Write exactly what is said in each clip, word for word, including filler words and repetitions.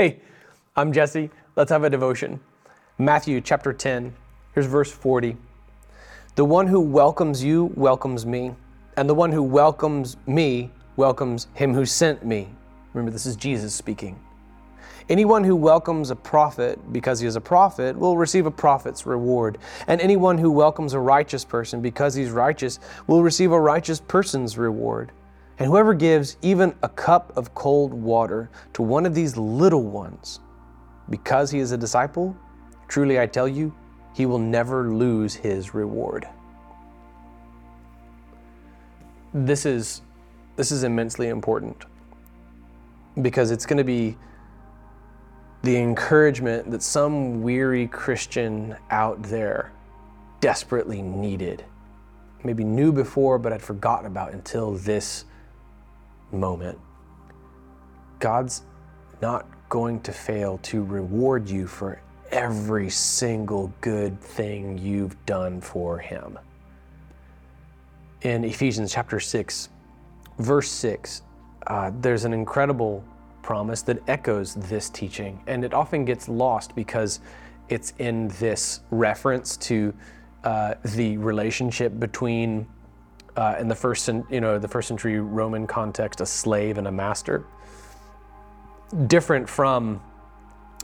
Hey, I'm Jesse. Let's have a devotion. Matthew chapter ten. Here's verse forty. The one who welcomes you welcomes me, and the one who welcomes me welcomes him who sent me. Remember, this is Jesus speaking. Anyone who welcomes a prophet because he is a prophet will receive a prophet's reward. And anyone who welcomes a righteous person because he's righteous will receive a righteous person's reward. And whoever gives even a cup of cold water to one of these little ones because he is a disciple, truly I tell you, he will never lose his reward. This is, this is immensely important, because it's going to be the encouragement that some weary Christian out there desperately needed. Maybe knew before, but had forgotten about until this moment. God's not going to fail to reward you for every single good thing you've done for him. In Ephesians chapter six, verse six, uh, there's an incredible promise that echoes this teaching, and it often gets lost because it's in this reference to uh, the relationship between, uh, in the first, you know, the first century Roman context, a slave and a master, different from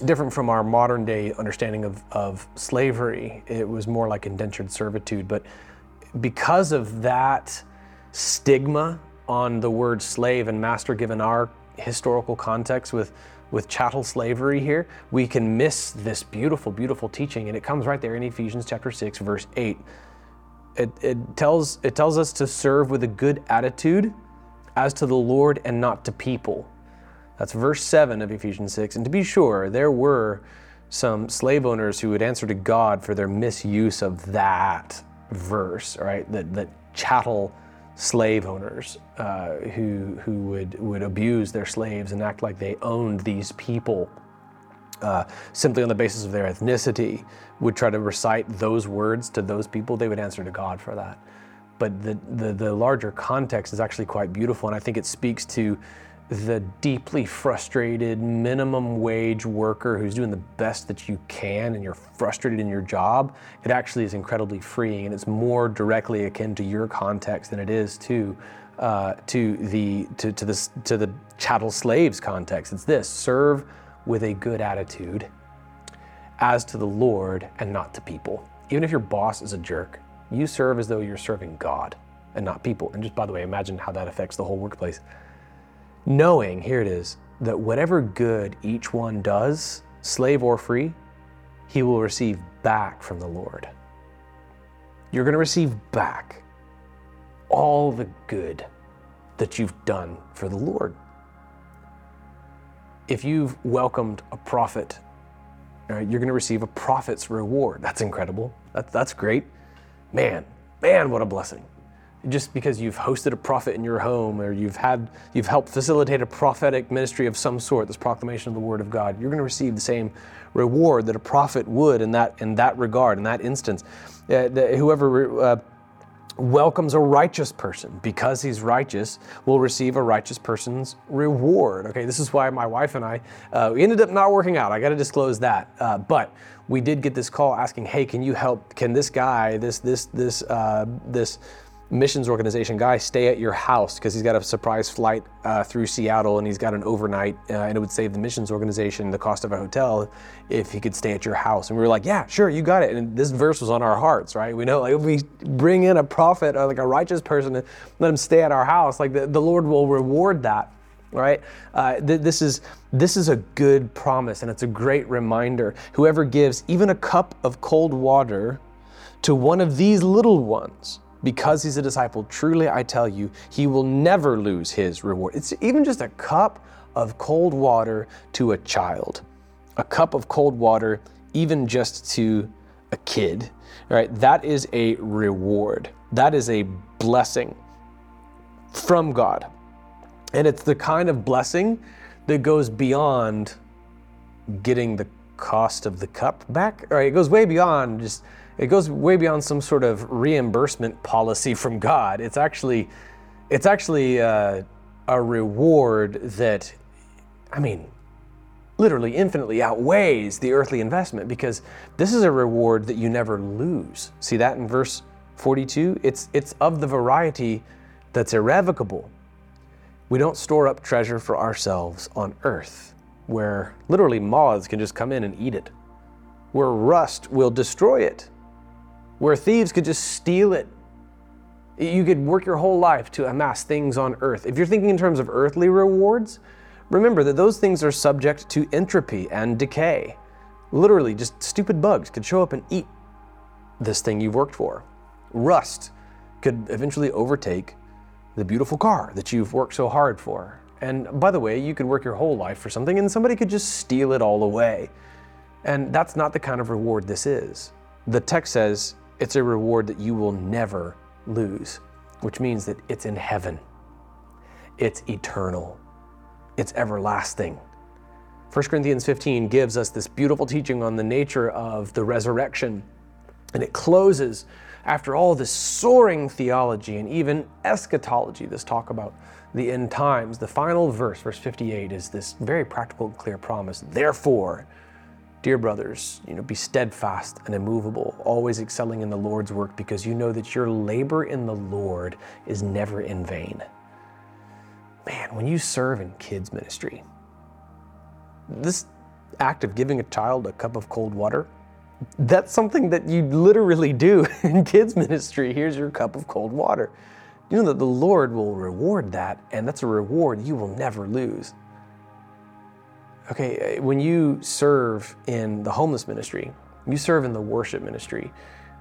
different from our modern day understanding of, of slavery. It was more like indentured servitude. But because of that stigma on the word slave and master, given our historical context with, with chattel slavery here, we can miss this beautiful, beautiful teaching. And it comes right there in Ephesians chapter six, verse eight. It, it tells, it tells us to serve with a good attitude as to the Lord and not to people. That's verse seven of Ephesians six. And to be sure, there were some slave owners who would answer to God for their misuse of that verse, right? That, that chattel slave owners uh, who who would, would abuse their slaves and act like they owned these people uh, simply on the basis of their ethnicity, would try to recite those words to those people. They would answer to God for that. But the, the, the larger context is actually quite beautiful, and I think it speaks to the deeply frustrated minimum wage worker who's doing the best that you can, and you're frustrated in your job. It actually is incredibly freeing, and it's more directly akin to your context than it is to uh, to the to to the to the chattel slaves context. It's this: serve with a good attitude as to the Lord and not to people. Even if your boss is a jerk, you serve as though you're serving God and not people. And just by the way, imagine how that affects the whole workplace. Knowing, here it is, that whatever good each one does, slave or free, he will receive back from the Lord. You're going to receive back all the good that you've done for the Lord. If you've welcomed a prophet, right, you're going to receive a prophet's reward. That's incredible. That's, that's great. Man, man, what a blessing. Just because you've hosted a prophet in your home, or you've had, you've helped facilitate a prophetic ministry of some sort, this proclamation of the word of God, you're going to receive the same reward that a prophet would in that, in that regard, in that instance. Uh, the, whoever uh, welcomes a righteous person because he's righteous will receive a righteous person's reward. Okay, this is why my wife and I, uh, we ended up not working out. I got to disclose that. Uh, but we did get this call asking, hey, can you help? Can this guy, this, this, this, uh, this, missions organization guy stay at your house, because he's got a surprise flight uh, through Seattle, and he's got an overnight, uh, and it would save the missions organization the cost of a hotel if he could stay at your house. And we were like, yeah, sure, you got it. And this verse was on our hearts, right? We know, like, if we bring in a prophet or like a righteous person and let him stay at our house, like the, the Lord will reward that, right? Uh, th- this is this is a good promise, and it's a great reminder. Whoever gives even a cup of cold water to one of these little ones, because he's a disciple, truly I tell you, he will never lose his reward. It's even just a cup of cold water to a child, a cup of cold water even just to a kid, right? That is a reward. That is a blessing from God. And it's the kind of blessing that goes beyond getting the cost of the cup back, right? It goes way beyond just It goes way beyond some sort of reimbursement policy from God. It's actually, it's actually uh, a reward that, I mean, literally infinitely outweighs the earthly investment, because this is a reward that you never lose. See that in verse forty-two? It's, it's of the variety that's irrevocable. We don't store up treasure for ourselves on earth, where literally moths can just come in and eat it, where rust will destroy it, where thieves could just steal it. You could work your whole life to amass things on earth. If you're thinking in terms of earthly rewards, remember that those things are subject to entropy and decay. Literally, just stupid bugs could show up and eat this thing you've worked for. Rust could eventually overtake the beautiful car that you've worked so hard for. And by the way, you could work your whole life for something and somebody could just steal it all away. And that's not the kind of reward this is. The text says it's a reward that you will never lose, which means that it's in heaven. It's eternal. It's everlasting. First Corinthians fifteen gives us this beautiful teaching on the nature of the resurrection. And it closes, after all this soaring theology and even eschatology, this talk about the end times, the final verse, verse fifty-eight, is this very practical, clear promise. Therefore, dear brothers, you know, be steadfast and immovable, always excelling in the Lord's work, because you know that your labor in the Lord is never in vain. Man, when you serve in kids ministry, this act of giving a child a cup of cold water, that's something that you literally do in kids ministry. Here's your cup of cold water. You know that the Lord will reward that, and that's a reward you will never lose. Okay, when you serve in the homeless ministry, you serve in the worship ministry,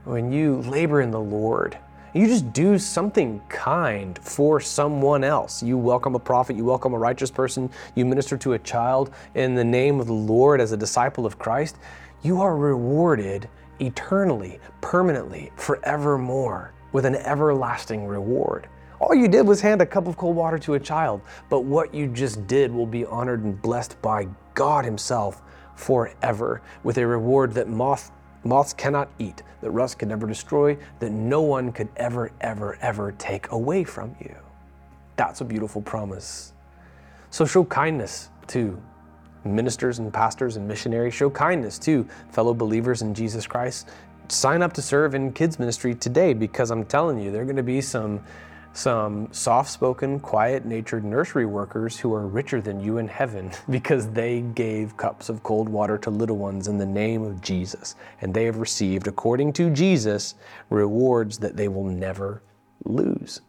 when you labor in the Lord, you just do something kind for someone else. You welcome a prophet, you welcome a righteous person, you minister to a child in the name of the Lord as a disciple of Christ, you are rewarded eternally, permanently, forevermore with an everlasting reward. All you did was hand a cup of cold water to a child, but what you just did will be honored and blessed by God Himself forever, with a reward that moth, moths cannot eat, that rust can never destroy, that no one could ever, ever, ever take away from you. That's a beautiful promise. So show kindness to ministers and pastors and missionaries. Show kindness to fellow believers in Jesus Christ. Sign up to serve in kids ministry today, because I'm telling you, there are going to be some Some soft-spoken, quiet-natured nursery workers who are richer than you in heaven, because they gave cups of cold water to little ones in the name of Jesus. And they have received, according to Jesus, rewards that they will never lose.